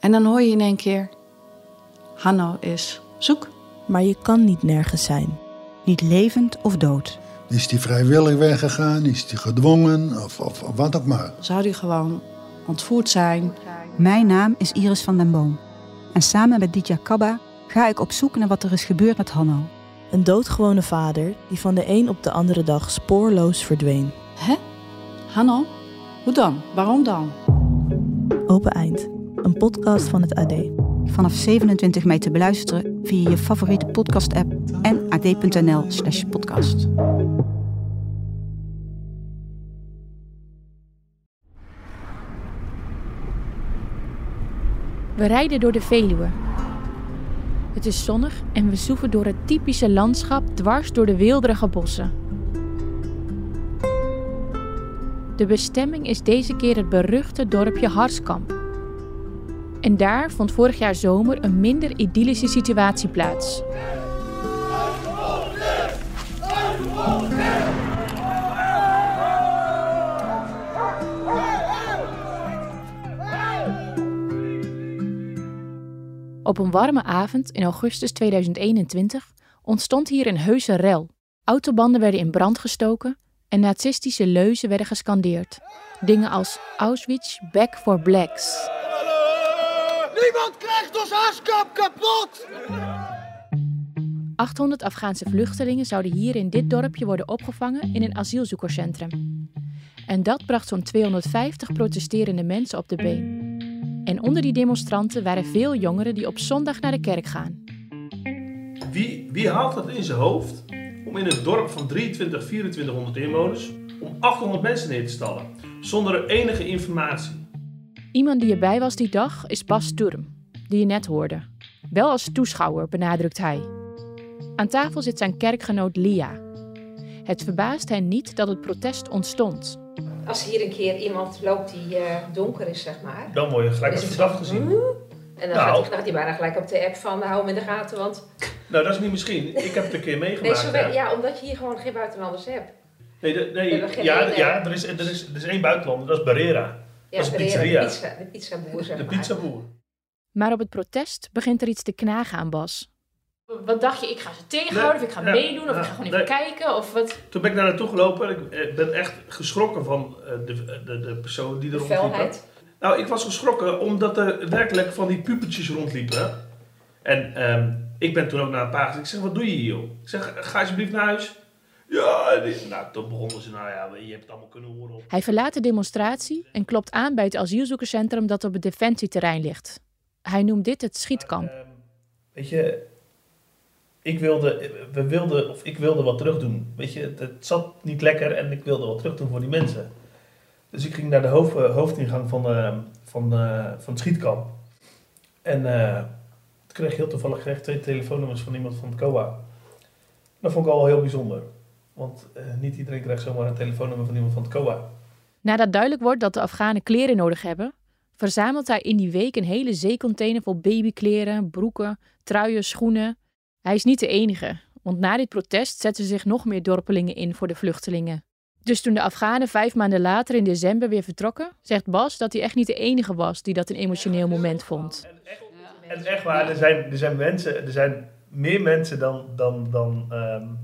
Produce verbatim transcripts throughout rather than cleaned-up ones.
En dan hoor je in één keer, Hanno is zoek. Maar je kan niet nergens zijn. Niet levend of dood. Is die vrijwillig weggegaan? Is die gedwongen? Of, of, of wat ook maar. Zou die gewoon ontvoerd zijn? Mijn naam is Iris van den Boom. En samen met Ditja Kabba ga ik op zoek naar wat er is gebeurd met Hanno. Een doodgewone vader die van de een op de andere dag spoorloos verdween. Hè? Hanno? Hoe dan? Waarom dan? Open Eind. Een podcast van het A D. Vanaf zevenentwintig mei te beluisteren via je favoriete podcast-app en ad.nl slash podcast. We rijden door de Veluwe. Het is zonnig en we zoeven door het typische landschap dwars door de weelderige bossen. De bestemming is deze keer het beruchte dorpje Harskamp. En daar vond vorig jaar zomer een minder idyllische situatie plaats. Op een warme avond in augustus tweeduizend eenentwintig ontstond hier een heuse rel. Autobanden werden in brand gestoken en nazistische leuzen werden gescandeerd. Dingen als Auschwitz back for blacks. Niemand krijgt ons Harskamp kapot! achthonderd Afghaanse vluchtelingen zouden hier in dit dorpje worden opgevangen in een asielzoekerscentrum. En dat bracht zo'n tweehonderdvijftig protesterende mensen op de been. En onder die demonstranten waren veel jongeren die op zondag naar de kerk gaan. Wie, wie haalt het in zijn hoofd om in een dorp van drieëntwintig, vierentwintighonderd inwoners om achthonderd mensen neer te stallen, zonder enige informatie? Iemand die erbij was die dag is Bas Sturm, die je net hoorde. Wel als toeschouwer, benadrukt hij. Aan tafel zit zijn kerkgenoot Lia. Het verbaast hen niet dat het protest ontstond. Als hier een keer iemand loopt die uh, donker is, zeg maar... Dan word je gelijk als verdacht gezien. Mm-hmm. En dan nou. gaat die bijna gelijk op de app van hou hem in de gaten, want... Nou, dat is niet misschien. Ik heb het een keer meegemaakt. Nee, zo ben, ja, omdat je hier gewoon geen buitenlanders hebt. Nee, de, nee ja, ja, ja, er is, er is, er is één buitenlander, dat is Barrera. Ja, dat is de pizzeria. Pizza, de pizzaboer, zeg maar. De pizzaboer. Maar op het protest begint er iets te knagen aan Bas. Wat dacht je, ik ga ze tegenhouden, nee, of ik ga ja, meedoen, of ja, ik ga gewoon even nee. kijken, of wat? Toen ben ik daar naartoe gelopen en ik ben echt geschrokken van de, de, de persoon die er rondliep. Nou, ik was geschrokken omdat er werkelijk van die pupertjes rondliepen. En um, ik ben toen ook naar een paar gezegd, ik zeg, wat doe je hier, joh? Ik zeg, ga alsjeblieft naar huis. Ja, dit, nou, toen begonnen ze, nou ja, je hebt het allemaal kunnen horen. Op. Hij verlaat de demonstratie en klopt aan bij het asielzoekerscentrum dat op het defensieterrein ligt. Hij noemt dit het schietkamp. Maar, uh, weet je... Ik wilde, we wilden, of ik wilde wat terug doen. Weet je, het, het zat niet lekker en ik wilde wat terug doen voor die mensen. Dus ik ging naar de hoofd, hoofdingang van, de, van, de, van het schietkamp. En uh, ik kreeg heel toevallig kreeg twee telefoonnummers van iemand van het C O A. Dat vond ik al heel bijzonder. Want uh, niet iedereen krijgt zomaar een telefoonnummer van iemand van het C O A. Nadat duidelijk wordt dat de Afghanen kleren nodig hebben... verzamelt hij in die week een hele zeecontainer vol babykleren, broeken, truien, schoenen... Hij is niet de enige, want na dit protest zetten zich nog meer dorpelingen in voor de vluchtelingen. Dus toen de Afghanen vijf maanden later in december weer vertrokken, zegt Bas dat hij echt niet de enige was die dat een emotioneel moment vond. En echt, en echt waar, er zijn, er zijn mensen, er zijn meer mensen dan, dan, dan, um,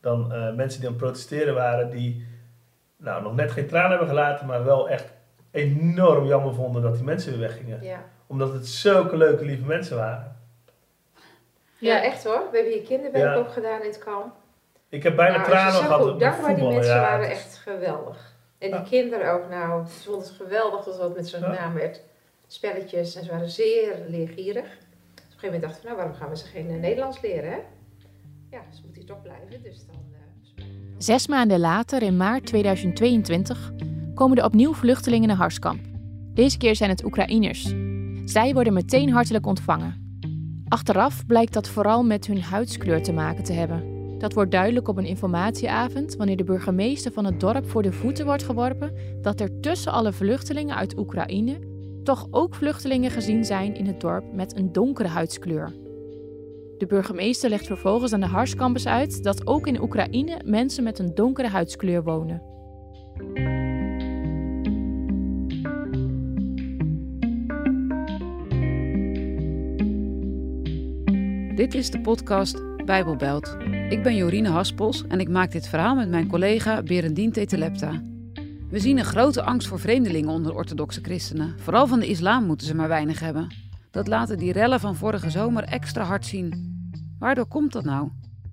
dan uh, mensen die aan het protesteren waren, die nou, nog net geen tranen hebben gelaten, maar wel echt enorm jammer vonden dat die mensen weer weggingen. Ja. Omdat het zulke leuke, lieve mensen waren. Ja, echt hoor. We hebben hier kinderwerk ja. ook gedaan in het kamp. Ik heb bijna nou, tranen gehad op dankbaar voetballen. Die mensen ja, waren echt geweldig. En die ah. kinderen ook nou. Ik vond het geweldig dat wat met z'n naam ah. werd. Spelletjes. En ze waren zeer leergierig. Dus op een gegeven moment dachten we, nou waarom gaan we ze geen uh, Nederlands leren, hè? Ja, ze moeten hier toch blijven. Dus dan, uh... Zes maanden later, in maart tweeduizend tweeëntwintig, komen er opnieuw vluchtelingen naar Harskamp. Deze keer zijn het Oekraïners. Zij worden meteen hartelijk ontvangen. Achteraf blijkt dat vooral met hun huidskleur te maken te hebben. Dat wordt duidelijk op een informatieavond wanneer de burgemeester van het dorp voor de voeten wordt geworpen dat er tussen alle vluchtelingen uit Oekraïne toch ook vluchtelingen gezien zijn in het dorp met een donkere huidskleur. De burgemeester legt vervolgens aan de Harskampers uit dat ook in Oekraïne mensen met een donkere huidskleur wonen. Dit is de podcast Bijbelbelt. Ik ben Jorine Haspels en ik maak dit verhaal met mijn collega Berendien Tetelepta. We zien een grote angst voor vreemdelingen onder orthodoxe christenen. Vooral van de islam moeten ze maar weinig hebben. Dat laten die rellen van vorige zomer extra hard zien. Waardoor komt dat nou?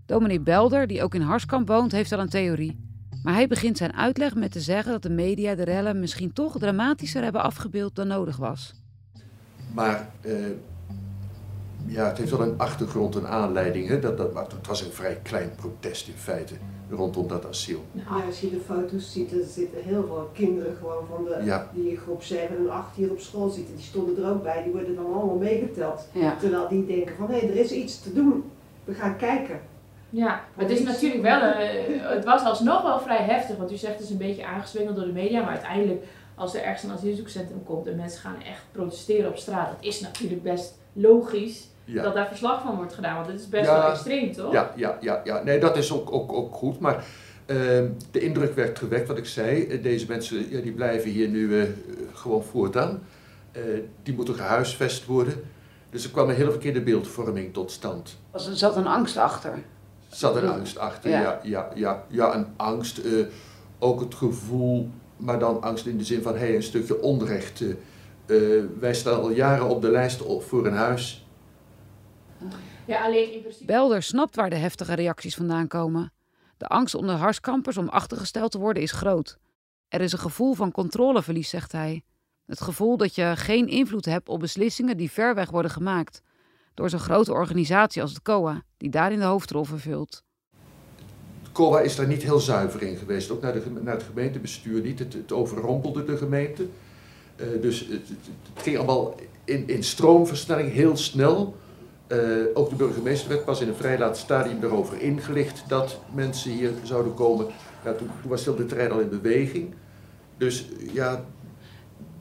Dominee Belder, die ook in Harskamp woont, heeft al een theorie. Maar hij begint zijn uitleg met te zeggen dat de media de rellen misschien toch dramatischer hebben afgebeeld dan nodig was. Maar uh, ja, het heeft wel een achtergrond, een aanleiding. Hè? Dat, dat, dat was een vrij klein protest in feite rondom dat asiel. Nou, als je de foto's ziet, er zitten heel veel kinderen gewoon van de, ja. die groep zeven en acht hier op school zitten. Die stonden er ook bij, die worden dan allemaal meegeteld. Ja. Terwijl die denken van, hé, hey, er is iets te doen. We gaan kijken. Ja, maar het is natuurlijk wel, een, het was alsnog wel vrij heftig. Want u zegt het is een beetje aangezwengeld door de media, maar uiteindelijk als er ergens een asielzoekcentrum komt en mensen gaan echt protesteren op straat, dat is natuurlijk best logisch. Ja. Dat daar verslag van wordt gedaan, want het is best ja, wel extreem, toch? Ja, ja, ja, ja. Nee, dat is ook, ook, ook goed, maar uh, de indruk werd gewekt wat ik zei. Deze mensen ja, die blijven hier nu uh, gewoon voortaan. Uh, die moeten gehuisvest worden. Dus er kwam een hele verkeerde beeldvorming tot stand. Er zat een angst achter. Zat een angst achter, ja. Ja, ja, ja, ja een angst, uh, ook het gevoel, maar dan angst in de zin van, hé, hey, een stukje onrecht. Uh, uh, wij staan al jaren op de lijst voor een huis. Ja, alleen in principe... Belder snapt waar de heftige reacties vandaan komen. De angst onder Harskampers om achtergesteld te worden is groot. Er is een gevoel van controleverlies, zegt hij. Het gevoel dat je geen invloed hebt op beslissingen die ver weg worden gemaakt. Door zo'n grote organisatie als de C O A, die daarin de hoofdrol vervult. De C O A is daar niet heel zuiver in geweest. Ook naar, de, naar het gemeentebestuur niet. Het, het overrompelde de gemeente. Uh, dus het, het ging allemaal in, in stroomversnelling heel snel. Uh, ook de burgemeester werd pas in een vrij laat stadium erover ingelicht dat mensen hier zouden komen. Ja, toen, toen was heel de trein al in beweging. Dus ja,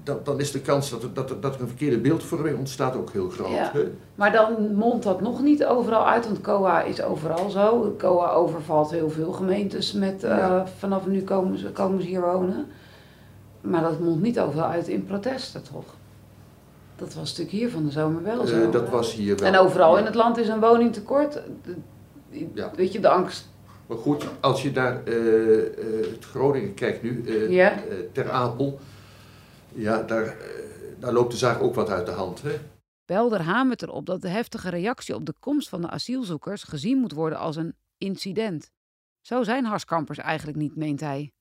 dat, dan is de kans dat er, dat, er, dat er een verkeerde beeldvorming ontstaat ook heel groot. Ja. Maar dan mondt dat nog niet overal uit, want C O A is overal zo. De C O A overvalt heel veel gemeentes met uh, ja. vanaf nu komen ze, komen ze hier wonen. Maar dat mondt niet overal uit in protesten, toch? Dat was natuurlijk hier van de zomer wel zo. Uh, dat was hier wel. En overal in het land is een woningtekort. Ja. Weet je, de angst. Maar goed, als je naar uh, uh, Groningen kijkt nu, uh, yeah. uh, ter Apel, ja, daar, uh, daar loopt de zaak ook wat uit de hand. Hè? Belder hamert erop dat de heftige reactie op de komst van de asielzoekers gezien moet worden als een incident. Zo zijn Harskampers eigenlijk niet, meent hij.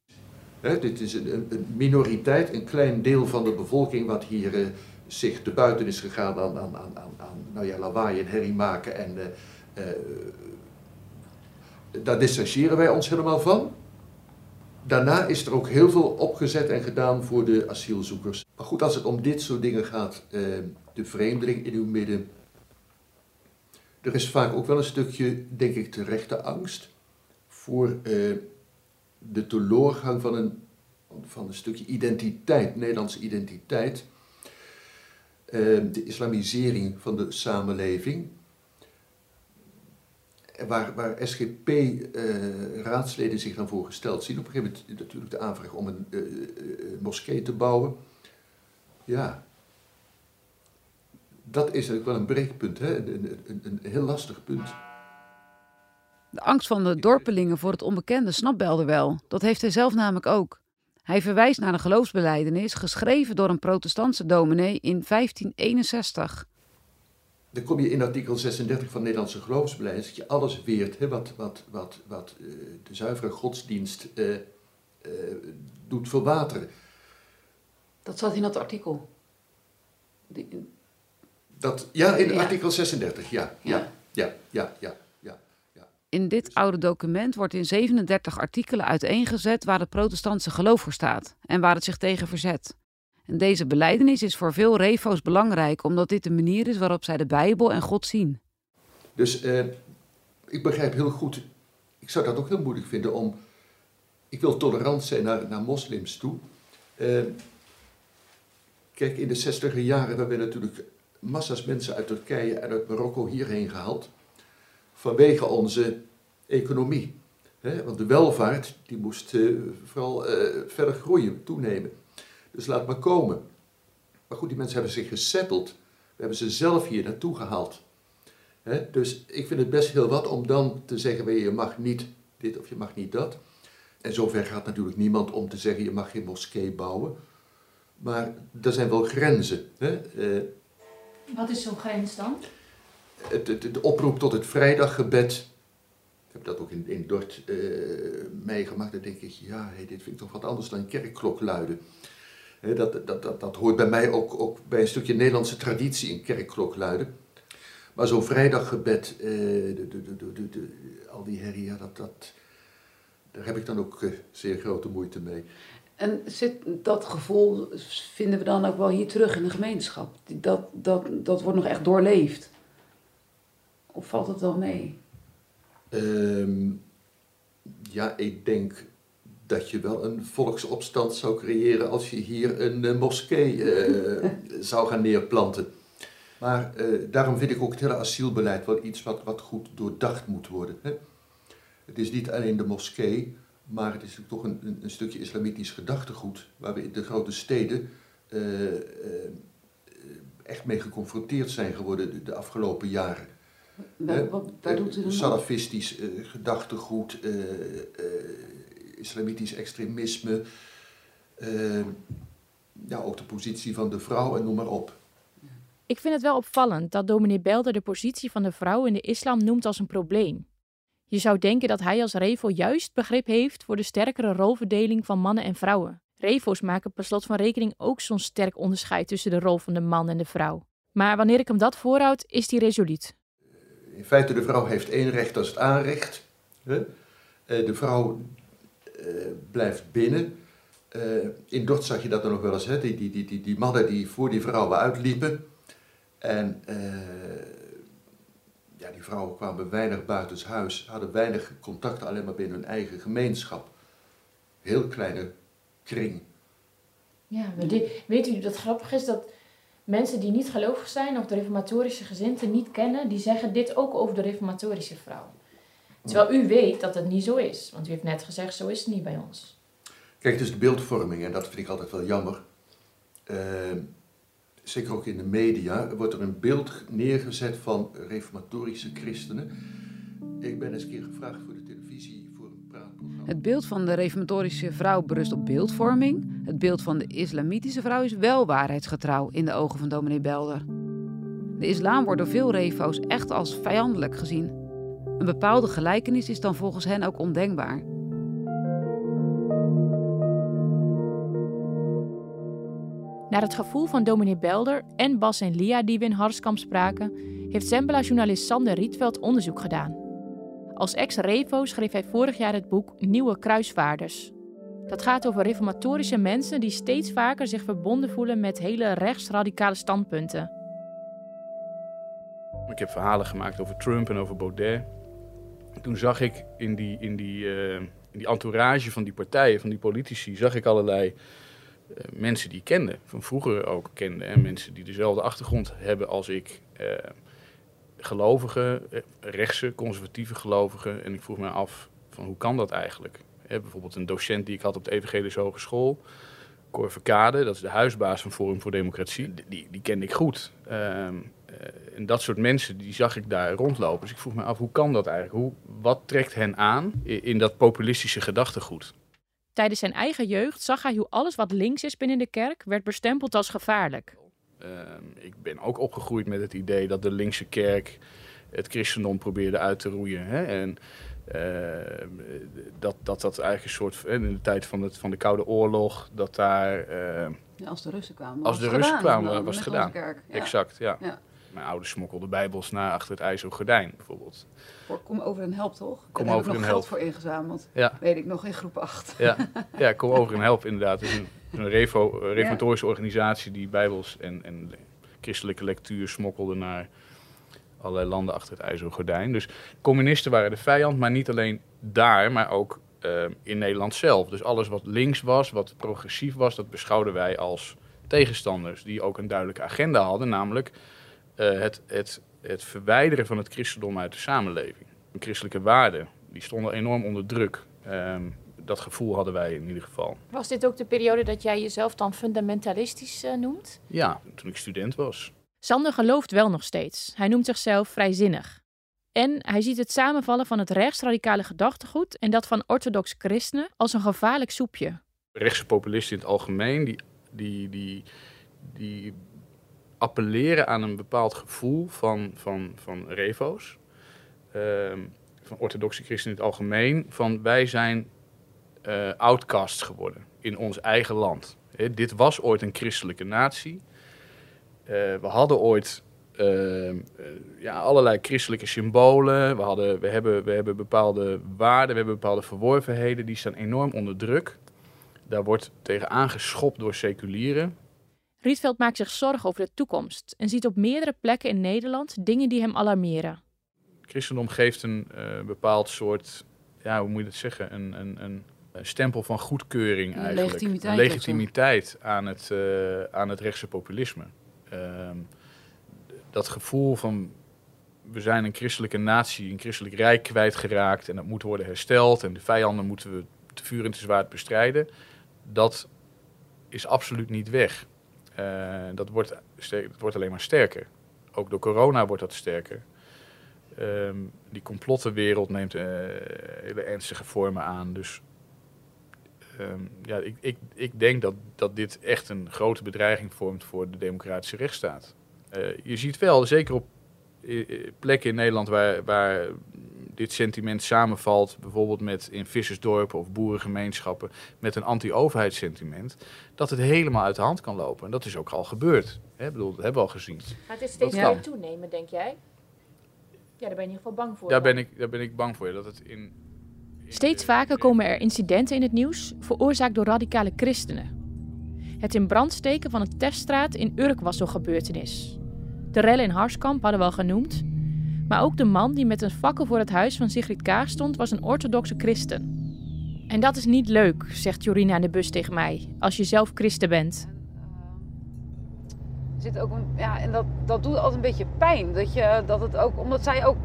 Hè, dit is een, een minoriteit, een klein deel van de bevolking wat hier... Uh, zich te buiten is gegaan aan, aan, aan, aan nou ja, lawaai en herrie maken en uh, uh, daar distancieren wij ons helemaal van. Daarna is er ook heel veel opgezet en gedaan voor de asielzoekers. Maar goed, als het om dit soort dingen gaat, uh, de vreemdeling in uw midden, er is vaak ook wel een stukje, denk ik, terechte angst voor uh, de teloorgang van een, van een stukje identiteit, Nederlandse identiteit. Uh, de islamisering van de samenleving, waar, waar S G P-raadsleden uh, zich dan voor gesteld zien. Op een gegeven moment natuurlijk de aanvraag om een uh, uh, moskee te bouwen. Ja, dat is natuurlijk wel een breekpunt, hè? Een, een, een heel lastig punt. De angst van de dorpelingen voor het onbekende snapt Belder wel. Dat heeft hij zelf namelijk ook. Hij verwijst naar een geloofsbelijdenis geschreven door een protestantse dominee in vijftien eenenzestig. Dan kom je in artikel zesendertig van de Nederlandse geloofsbelijdenis dat je alles weert hè, wat, wat, wat, wat uh, de zuivere godsdienst uh, uh, doet verwateren. Dat zat in dat artikel? Die... Dat, ja, in ja. artikel zesendertig, ja. Ja. Ja, ja, ja, ja. In dit oude document wordt in zevenendertig artikelen uiteengezet waar het protestantse geloof voor staat en waar het zich tegen verzet. En deze belijdenis is voor veel refo's belangrijk, omdat dit de manier is waarop zij de Bijbel en God zien. Dus eh, ik begrijp heel goed, ik zou dat ook heel moeilijk vinden om... Ik wil tolerant zijn naar, naar moslims toe. Eh, kijk, in de zestiger jaren werden natuurlijk massa's mensen uit Turkije en uit Marokko hierheen gehaald. Vanwege onze economie. Hè? Want de welvaart die moest uh, vooral uh, verder groeien, toenemen. Dus laat maar komen. Maar goed, die mensen hebben zich gesetteld. We hebben ze zelf hier naartoe gehaald. Hè? Dus ik vind het best heel wat om dan te zeggen, je mag niet dit of je mag niet dat. En zover gaat natuurlijk niemand om te zeggen, je mag geen moskee bouwen. Maar er zijn wel grenzen. Hè? Uh, Wat is zo'n grens dan? Het, het, het oproep tot het vrijdaggebed. Ik heb dat ook in, in Dordt uh, meegemaakt. Dan denk ik, ja, hey, dit vind ik toch wat anders dan kerkkklokluiden. He, dat, dat, dat, dat hoort bij mij ook, ook bij een stukje Nederlandse traditie in kerkkklokluiden. Maar zo'n vrijdaggebed, uh, de, de, de, de, de, de, al die herrie, ja, dat, dat, daar heb ik dan ook uh, zeer grote moeite mee. En zit dat gevoel, vinden we dan ook wel hier terug in de gemeenschap? Dat, dat, dat wordt nog echt doorleefd? Of valt het wel mee? Um, ja, ik denk dat je wel een volksopstand zou creëren als je hier een uh, moskee uh, zou gaan neerplanten. Maar uh, daarom vind ik ook het hele asielbeleid wel iets wat, wat goed doordacht moet worden. Hè? Het is niet alleen de moskee... Maar het is toch een, een stukje islamitisch gedachtegoed waar we in de grote steden uh, uh, echt mee geconfronteerd zijn geworden de, de afgelopen jaren. Wat, wat, wat doet u dan? Salafistisch uh, gedachtegoed, uh, uh, islamitisch extremisme, uh, ja, ook de positie van de vrouw en noem maar op. Ik vind het wel opvallend dat dominee Belder de positie van de vrouw in de islam noemt als een probleem. Je zou denken dat hij als revo juist begrip heeft voor de sterkere rolverdeling van mannen en vrouwen. Revo's maken per slot van rekening ook zo'n sterk onderscheid tussen de rol van de man en de vrouw. Maar wanneer ik hem dat voorhoud, is die resoluut. In feite, de vrouw heeft één recht als het aanrecht. De vrouw blijft binnen. In Dordt zag je dat dan nog wel eens, hè? Die, die, die, die, die mannen die voor die vrouwen uitliepen. En... Uh... Ja, die vrouwen kwamen weinig buitenshuis, hadden weinig contacten, alleen maar binnen hun eigen gemeenschap. Heel kleine kring. Ja, maar die, weet u dat grappig is dat mensen die niet gelovig zijn of de reformatorische gezindten niet kennen, die zeggen dit ook over de reformatorische vrouw. Terwijl u weet dat het niet zo is, want u heeft net gezegd, zo is het niet bij ons. Kijk, dus de beeldvorming, en dat vind ik altijd wel jammer. Uh, Zeker ook in de media, wordt er een beeld neergezet van reformatorische christenen. Ik ben eens een keer gevraagd voor de televisie, voor een praatprogramma. Het beeld van de reformatorische vrouw berust op beeldvorming. Het beeld van de islamitische vrouw is wel waarheidsgetrouw in de ogen van dominee Belder. De islam wordt door veel refo's echt als vijandelijk gezien. Een bepaalde gelijkenis is dan volgens hen ook ondenkbaar. Naar het gevoel van dominee Belder en Bas en Lia die we in Harskamp spraken, heeft Zembla-journalist Sander Rietveld onderzoek gedaan. Als ex-revo schreef hij vorig jaar het boek Nieuwe Kruisvaarders. Dat gaat over reformatorische mensen die steeds vaker zich verbonden voelen met hele rechtsradicale standpunten. Ik heb verhalen gemaakt over Trump en over Baudet. Toen zag ik in die, in die, uh, in die entourage van die partijen, van die politici, zag ik allerlei... Uh, mensen die ik kende, van vroeger ook kende, en mensen die dezelfde achtergrond hebben als ik. Uh, gelovigen, uh, rechtse, conservatieve gelovigen. En ik vroeg me af, van hoe kan dat eigenlijk? Hè, bijvoorbeeld een docent die ik had op de Evangelisch Hogeschool, Cor, dat is de huisbaas van Forum voor Democratie, die, die kende ik goed. Uh, uh, en dat soort mensen, die zag ik daar rondlopen. Dus ik vroeg me af, hoe kan dat eigenlijk? Hoe, wat trekt hen aan in, in dat populistische gedachtegoed? Tijdens zijn eigen jeugd zag hij hoe alles wat links is binnen de kerk werd bestempeld als gevaarlijk. Uh, ik ben ook opgegroeid met het idee dat de linkse kerk het christendom probeerde uit te roeien. Hè? En uh, dat, dat dat eigenlijk een soort, in de tijd van, het, van de Koude Oorlog, dat daar... Uh, ja, als de Russen kwamen, als de Russen kwamen was het gedaan. Kerk, ja. Exact, ja. ja. Mijn ouders smokkelden bijbels na achter het IJzeren Gordijn, bijvoorbeeld. Kom over en help, toch? Kom Daar over heb ik nog geld help. voor ingezameld. Ja. Weet ik nog, in groep acht. Ja, ja kom over en help, inderdaad. Dat is een Een revo, uh, reformatorische ja. organisatie die bijbels en, en christelijke lectuur smokkelde naar allerlei landen achter het IJzeren Gordijn. Dus communisten waren de vijand, maar niet alleen daar, maar ook uh, in Nederland zelf. Dus alles wat links was, wat progressief was, dat beschouwden wij als tegenstanders. Die ook een duidelijke agenda hadden, namelijk uh, het, het, het verwijderen van het christendom uit de samenleving. De christelijke waarden, die stonden enorm onder druk. Um, dat gevoel hadden wij in ieder geval. Was dit ook de periode dat jij jezelf dan fundamentalistisch uh, noemt? Ja, toen ik student was. Sander gelooft wel nog steeds. Hij noemt zichzelf vrijzinnig. En hij ziet het samenvallen van het rechtsradicale gedachtegoed en dat van orthodox christenen als een gevaarlijk soepje. Rechtse populisten in het algemeen, die, die, die, die appelleren aan een bepaald gevoel van, van, van revo's. Uh, van orthodoxe christenen in het algemeen, van wij zijn uh, outcasts geworden in ons eigen land. He, dit was ooit een christelijke natie. Uh, we hadden ooit uh, uh, ja, allerlei christelijke symbolen. We, hadden, we, hebben, we hebben bepaalde waarden, we hebben bepaalde verworvenheden. Die staan enorm onder druk. Daar wordt tegen aangeschopt door seculieren. Rietveld maakt zich zorgen over de toekomst en ziet op meerdere plekken in Nederland dingen die hem alarmeren. Christendom geeft een uh, bepaald soort, ja, hoe moet je dat zeggen, een, een, een stempel van goedkeuring eigenlijk. Een legitimiteit, een legitimiteit aan, het, uh, aan het rechtse populisme. Uh, dat gevoel van, we zijn een christelijke natie, een christelijk rijk kwijtgeraakt en dat moet worden hersteld en de vijanden moeten we te vuur en te zwaard bestrijden, dat is absoluut niet weg. Uh, dat, wordt, dat wordt alleen maar sterker. Ook door corona wordt dat sterker. Um, die complottenwereld neemt uh, hele ernstige vormen aan. Dus um, ja, ik, ik, ik denk dat, dat dit echt een grote bedreiging vormt voor de democratische rechtsstaat. Uh, je ziet wel, zeker op uh, plekken in Nederland waar, waar dit sentiment samenvalt, bijvoorbeeld met in vissersdorpen of boerengemeenschappen, met een anti-overheidssentiment, dat het helemaal uit de hand kan lopen. En dat is ook al gebeurd. Hè? Ik bedoel, dat hebben we al gezien. Gaat dit steeds meer toenemen, denk jij? Ja, daar ben je in ieder geval bang voor. Daar ben ik, daar ben ik bang voor. Dat het in, in Steeds vaker komen er incidenten in het nieuws, veroorzaakt door radicale christenen. Het in brand steken van een teststraat in Urk was zo'n gebeurtenis. De rellen in Harskamp hadden we al genoemd. Maar ook de man die met een fakkel voor het huis van Sigrid Kaag stond, was een orthodoxe christen. En dat is niet leuk, zegt Jorine aan de bus tegen mij, als je zelf christen bent. Zit ook een, ja, en dat, dat doet altijd een beetje pijn. Dat je, dat het ook, omdat zij ook...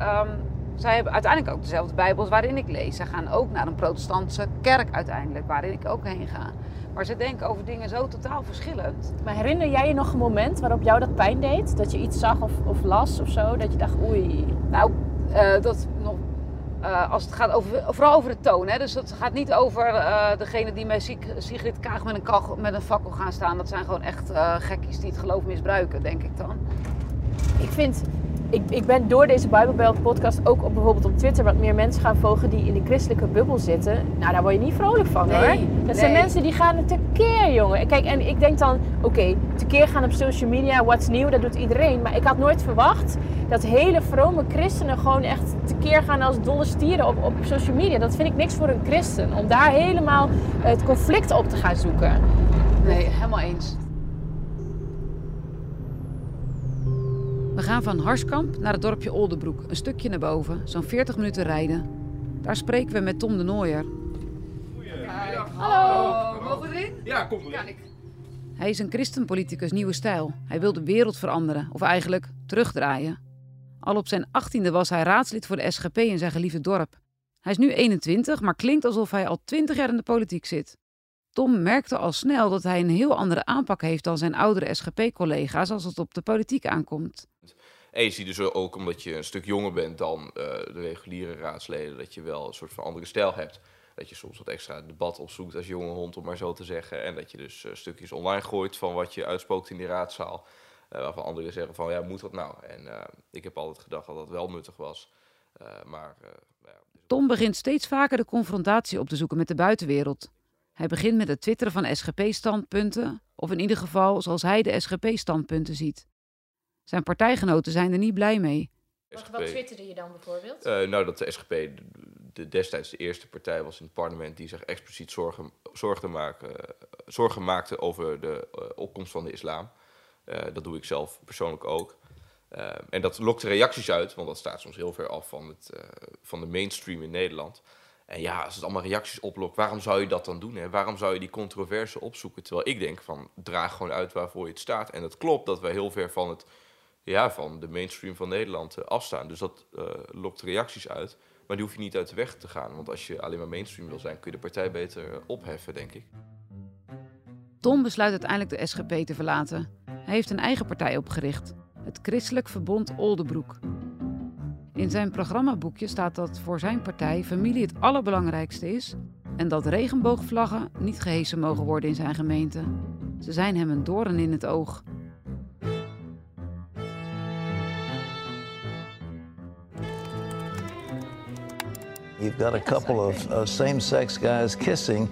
Um, zij hebben uiteindelijk ook dezelfde Bijbels waarin ik lees. Zij gaan ook naar een protestantse kerk uiteindelijk, waarin ik ook heen ga. Maar ze denken over dingen zo totaal verschillend. Maar herinner jij je nog een moment waarop jou dat pijn deed? Dat je iets zag of, of las of zo? Dat je dacht, oei... Nou, uh, dat nog... Uh, als het gaat over, vooral over de toon, hè? Dus dat gaat niet over uh, degene die met Sigrid Kaag met een, kachel, met een fakkel gaan staan. Dat zijn gewoon echt uh, gekkies die het geloof misbruiken, denk ik dan. Ik vind, ik, ik ben door deze Bijbelbelt podcast ook op, bijvoorbeeld op Twitter wat meer mensen gaan volgen die in de christelijke bubbel zitten. Nou, daar word je niet vrolijk van, nee, hoor. Dat nee. zijn mensen die gaan er tekeer, jongen. Kijk, en ik denk dan, oké, okay, tekeer gaan op social media, what's new, dat doet iedereen. Maar ik had nooit verwacht dat hele vrome christenen gewoon echt tekeer gaan als dolle stieren op, op social media. Dat vind ik niks voor een christen, om daar helemaal het conflict op te gaan zoeken. Nee, helemaal eens. We gaan van Harskamp naar het dorpje Oldebroek, een stukje naar boven, zo'n veertig minuten rijden. Daar spreken we met Tom de Nooijer. Goedemiddag. Hallo. Hallo. Mogen we erin? Ja, kom erin. Ja, ik... Hij is een christenpoliticus nieuwe stijl. Hij wil de wereld veranderen, of eigenlijk terugdraaien. Al op zijn achttiende was hij raadslid voor de S G P in zijn geliefde dorp. Hij is nu eenentwintig, maar klinkt alsof hij al twintig jaar in de politiek zit. Tom merkte al snel dat hij een heel andere aanpak heeft dan zijn oudere S G P-collega's als het op de politiek aankomt. En je ziet dus ook, omdat je een stuk jonger bent dan uh, de reguliere raadsleden, dat je wel een soort van andere stijl hebt. Dat je soms wat extra debat opzoekt als jonge hond, om maar zo te zeggen. En dat je dus uh, stukjes online gooit van wat je uitspookt in die raadzaal. Uh, waarvan anderen zeggen van, ja, moet dat nou? En uh, ik heb altijd gedacht dat dat wel nuttig was. Uh, maar, uh, ja. Tom begint steeds vaker de confrontatie op te zoeken met de buitenwereld. Hij begint met het twitteren van S G P-standpunten. Of in ieder geval zoals hij de S G P-standpunten ziet. Zijn partijgenoten zijn er niet blij mee. Wat, wat twitterde je dan bijvoorbeeld? Uh, nou, dat de S G P de destijds de eerste partij was in het parlement die zich expliciet zorgen, zorgen, maken, zorgen maakte over de uh, opkomst van de islam. Uh, dat doe ik zelf persoonlijk ook. Uh, en dat lokte reacties uit, want dat staat soms heel ver af van, het, uh, van de mainstream in Nederland. En ja, als het allemaal reacties oplokt, waarom zou je dat dan doen? Hè? Waarom zou je die controverse opzoeken? Terwijl ik denk van, draag gewoon uit waarvoor je het staat. En dat klopt dat wij heel ver van, het, ja, van de mainstream van Nederland uh, afstaan. Dus dat uh, lokt reacties uit. Maar die hoef je niet uit de weg te gaan. Want als je alleen maar mainstream wil zijn, kun je de partij beter opheffen, denk ik. Tom besluit uiteindelijk de S G P te verlaten. Hij heeft een eigen partij opgericht. Het Christelijk Verbond Oldenbroek. In zijn programmaboekje staat dat voor zijn partij familie het allerbelangrijkste is en dat regenboogvlaggen niet gehesen mogen worden in zijn gemeente. Ze zijn hem een doorn in het oog. You've got a couple of uh, same-sex guys kissing.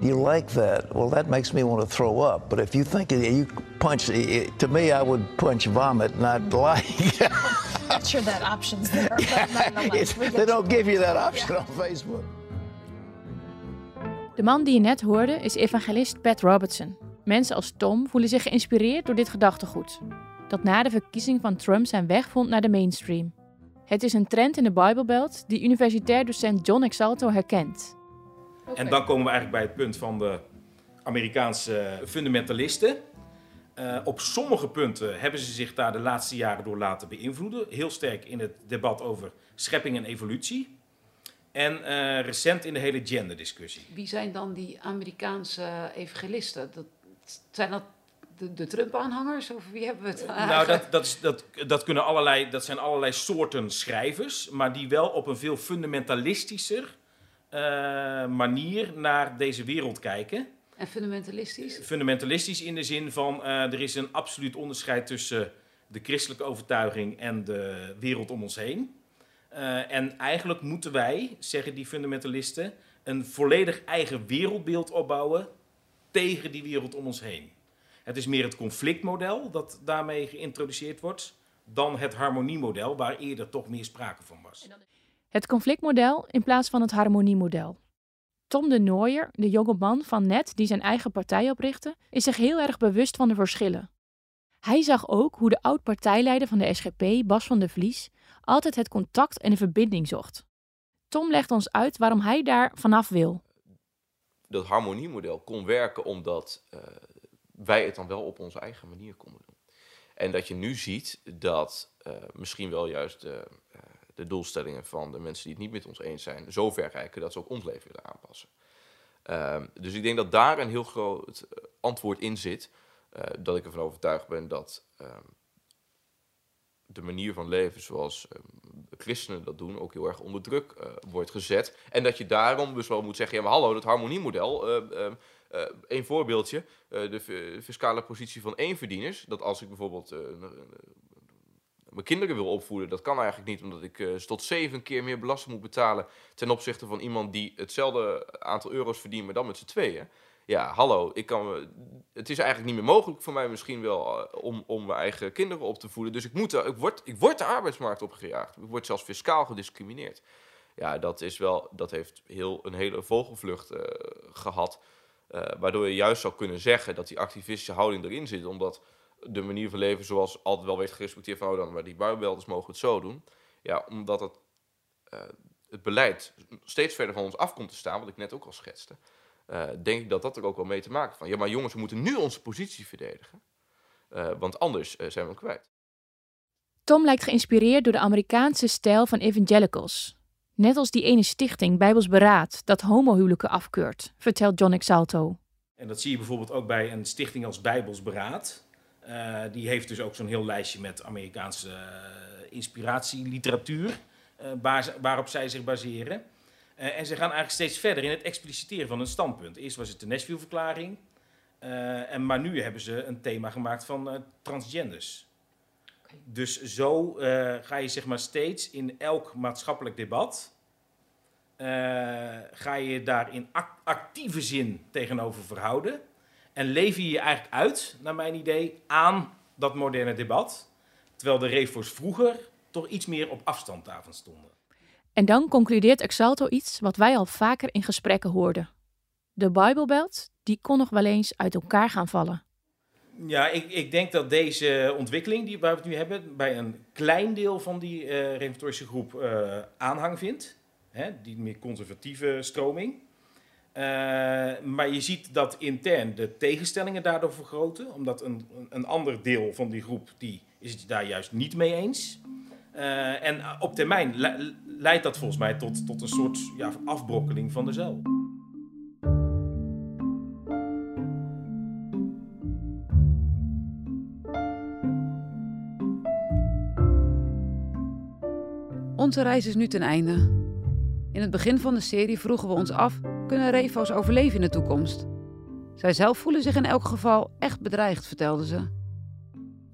You like that? Well, that makes me want to throw up. But if you think you punch, it, to me, I would punch vomit, not like. I'm not sure that option's there. Yeah. They don't give you that option yeah. on Facebook. De man die je net hoorde is evangelist Pat Robertson. Mensen als Tom voelen zich geïnspireerd door dit gedachtegoed. Dat na de verkiezing van Trump zijn weg vond naar de mainstream. Het is een trend in de Bijbelbelt die universitair docent John Exalto herkent. Okay. En dan komen we eigenlijk bij het punt van de Amerikaanse fundamentalisten. Uh, op sommige punten hebben ze zich daar de laatste jaren door laten beïnvloeden. Heel sterk in het debat over schepping en evolutie. En uh, recent in de hele genderdiscussie. Wie zijn dan die Amerikaanse evangelisten? Dat, zijn dat de, de Trump-aanhangers? Of wie hebben we het eigenlijk? Nou, dat, dat, is, dat, dat, kunnen allerlei, dat zijn allerlei soorten schrijvers. Maar die wel op een veel fundamentalistischer uh, manier naar deze wereld kijken. En fundamentalistisch? Fundamentalistisch in de zin van, uh, er is een absoluut onderscheid tussen de christelijke overtuiging en de wereld om ons heen. Uh, en eigenlijk moeten wij, zeggen die fundamentalisten, een volledig eigen wereldbeeld opbouwen tegen die wereld om ons heen. Het is meer het conflictmodel dat daarmee geïntroduceerd wordt dan het harmoniemodel, waar eerder toch meer sprake van was. Het conflictmodel in plaats van het harmoniemodel. Tom de Nooijer, de jonge man van net die zijn eigen partij oprichtte, is zich heel erg bewust van de verschillen. Hij zag ook hoe de oud-partijleider van de S G P, Bas van der Vlies, altijd het contact en de verbinding zocht. Tom legt ons uit waarom hij daar vanaf wil. Dat harmoniemodel kon werken omdat uh, wij het dan wel op onze eigen manier konden doen. En dat je nu ziet dat uh, misschien wel juist de... Uh, de doelstellingen van de mensen die het niet met ons eens zijn zo ver reiken dat ze ook ons leven willen aanpassen. Uh, dus ik denk dat daar een heel groot antwoord in zit. Uh, dat ik ervan overtuigd ben dat uh, de manier van leven zoals uh, christenen dat doen ook heel erg onder druk uh, wordt gezet. En dat je daarom dus wel moet zeggen, ja maar hallo, dat harmoniemodel, uh, uh, Uh, een voorbeeldje, uh, de v- fiscale positie van eenverdieners, dat als ik bijvoorbeeld uh, uh, mijn kinderen wil opvoeden, dat kan eigenlijk niet, omdat ik uh, tot zeven keer meer belasting moet betalen ten opzichte van iemand die hetzelfde aantal euro's verdient, maar dan met z'n tweeën. Ja, hallo, ik kan, uh, het is eigenlijk niet meer mogelijk voor mij misschien wel uh, om, om mijn eigen kinderen op te voeden. Dus ik, moet, uh, ik, word, ik word de arbeidsmarkt opgejaagd. Ik word zelfs fiscaal gediscrimineerd. Ja, dat, is wel, dat heeft heel, een hele vogelvlucht uh, gehad, uh, waardoor je juist zou kunnen zeggen dat die activistische houding erin zit, omdat de manier van leven zoals altijd wel werd gerespecteerd van, oh dan, maar die buitenbeelders mogen het zo doen. Ja, omdat het, uh, het beleid steeds verder van ons af komt te staan, wat ik net ook al schetste, uh, denk ik dat dat er ook wel mee te maken van. Ja, maar jongens, we moeten nu onze positie verdedigen, uh, want anders uh, zijn we hem kwijt. Tom lijkt geïnspireerd door de Amerikaanse stijl van evangelicals. Net als die ene stichting, Bijbels Beraad, dat homohuwelijken afkeurt, vertelt John Exalto. En dat zie je bijvoorbeeld ook bij een stichting als Bijbels Beraad. Uh, die heeft dus ook zo'n heel lijstje met Amerikaanse uh, inspiratieliteratuur, uh, waar, waarop zij zich baseren. Uh, en ze gaan eigenlijk steeds verder in het expliciteren van hun standpunt. Eerst was het de Nashville-verklaring, uh, en, maar nu hebben ze een thema gemaakt van uh, transgenders. Okay. Dus zo uh, ga je zeg maar steeds in elk maatschappelijk debat, uh, ga je daar in act- actieve zin tegenover verhouden. En lever je je eigenlijk uit, naar mijn idee, aan dat moderne debat. Terwijl de Revo's vroeger toch iets meer op afstand daarvan stonden. En dan concludeert Exalto iets wat wij al vaker in gesprekken hoorden. De Bijbelbelt, die kon nog wel eens uit elkaar gaan vallen. Ja, ik, ik denk dat deze ontwikkeling die we nu hebben bij een klein deel van die uh, reformatorische groep uh, aanhang vindt. Hè, die meer conservatieve stroming. Uh, maar je ziet dat intern de tegenstellingen daardoor vergroten. Omdat een, een ander deel van die groep die is het daar juist niet mee eens. Uh, en op termijn le- leidt dat volgens mij tot, tot een soort ja, afbrokkeling van de zuil. Onze reis is nu ten einde. In het begin van de serie vroegen we ons af, kunnen refo's overleven in de toekomst? Zij zelf voelen zich in elk geval echt bedreigd, vertelden ze.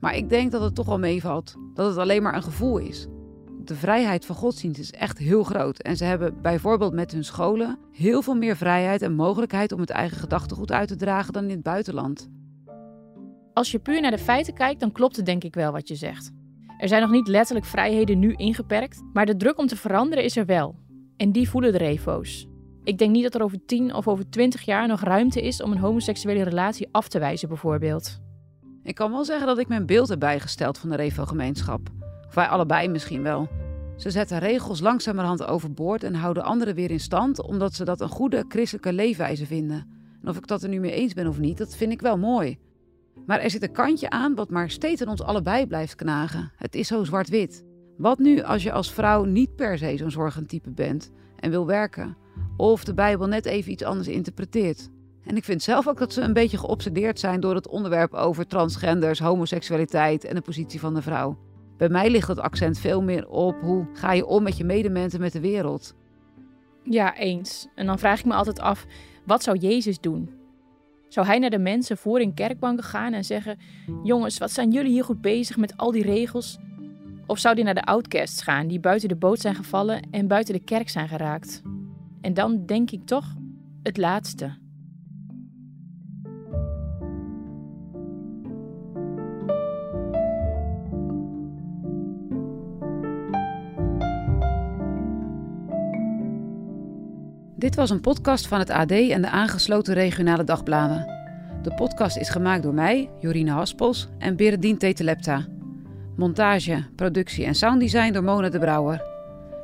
Maar ik denk dat het toch wel meevalt, dat het alleen maar een gevoel is. De vrijheid van godsdienst is echt heel groot en ze hebben bijvoorbeeld met hun scholen heel veel meer vrijheid en mogelijkheid om het eigen gedachtegoed uit te dragen dan in het buitenland. Als je puur naar de feiten kijkt, dan klopt het denk ik wel wat je zegt. Er zijn nog niet letterlijk vrijheden nu ingeperkt, maar de druk om te veranderen is er wel. En die voelen de refo's. Ik denk niet dat er over tien of over twintig jaar nog ruimte is om een homoseksuele relatie af te wijzen bijvoorbeeld. Ik kan wel zeggen dat ik mijn beeld heb bijgesteld van de refo-gemeenschap. Of wij allebei misschien wel. Ze zetten regels langzamerhand overboord en houden anderen weer in stand omdat ze dat een goede christelijke leefwijze vinden. En of ik dat er nu mee eens ben of niet, dat vind ik wel mooi. Maar er zit een kantje aan wat maar steeds aan ons allebei blijft knagen. Het is zo zwart-wit. Wat nu als je als vrouw niet per se zo'n zorgend type bent en wil werken? Of de Bijbel net even iets anders interpreteert? En ik vind zelf ook dat ze een beetje geobsedeerd zijn door het onderwerp over transgenders, homoseksualiteit en de positie van de vrouw. Bij mij ligt het accent veel meer op hoe ga je om met je medemensen, met de wereld. Ja, eens. En dan vraag ik me altijd af, wat zou Jezus doen? Zou hij naar de mensen voor in kerkbanken gaan en zeggen, jongens, wat zijn jullie hier goed bezig met al die regels? Of zou hij naar de outcasts gaan die buiten de boot zijn gevallen en buiten de kerk zijn geraakt? En dan denk ik toch het laatste. Dit was een podcast van het A D en de aangesloten regionale dagbladen. De podcast is gemaakt door mij, Jorine Haspels en Berendien Tetelepta. Montage, productie en sounddesign door Mona de Brouwer.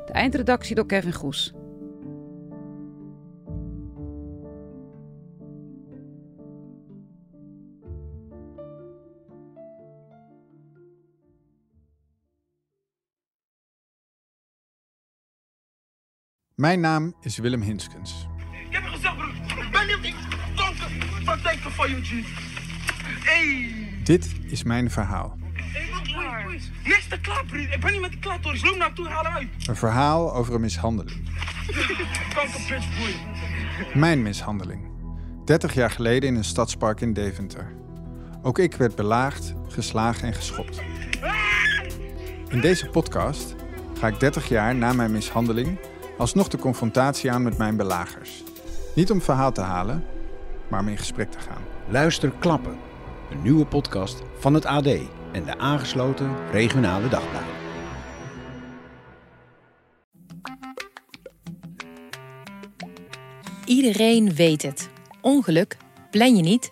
De eindredactie door Kevin Goes. Mijn naam is Willem Hinskens. Je hebt gezegd, ben je niet kanker? Wat denk je van je, G? Dit is mijn verhaal. Niks te klaar, broer. Ik ben niet met de klaar, door. Loop naartoe, haal uit. Een verhaal over een mishandeling. Kanker, bitch, broer. Mijn mishandeling. dertig jaar geleden in een stadspark in Deventer. Ook ik werd belaagd, geslagen en geschopt. In deze podcast ga ik dertig jaar na mijn mishandeling alsnog de confrontatie aan met mijn belagers. Niet om verhaal te halen, maar om in gesprek te gaan. Luister Klappen, een nieuwe podcast van het A D en de aangesloten regionale dagbladen. Iedereen weet het. Ongeluk plan je niet,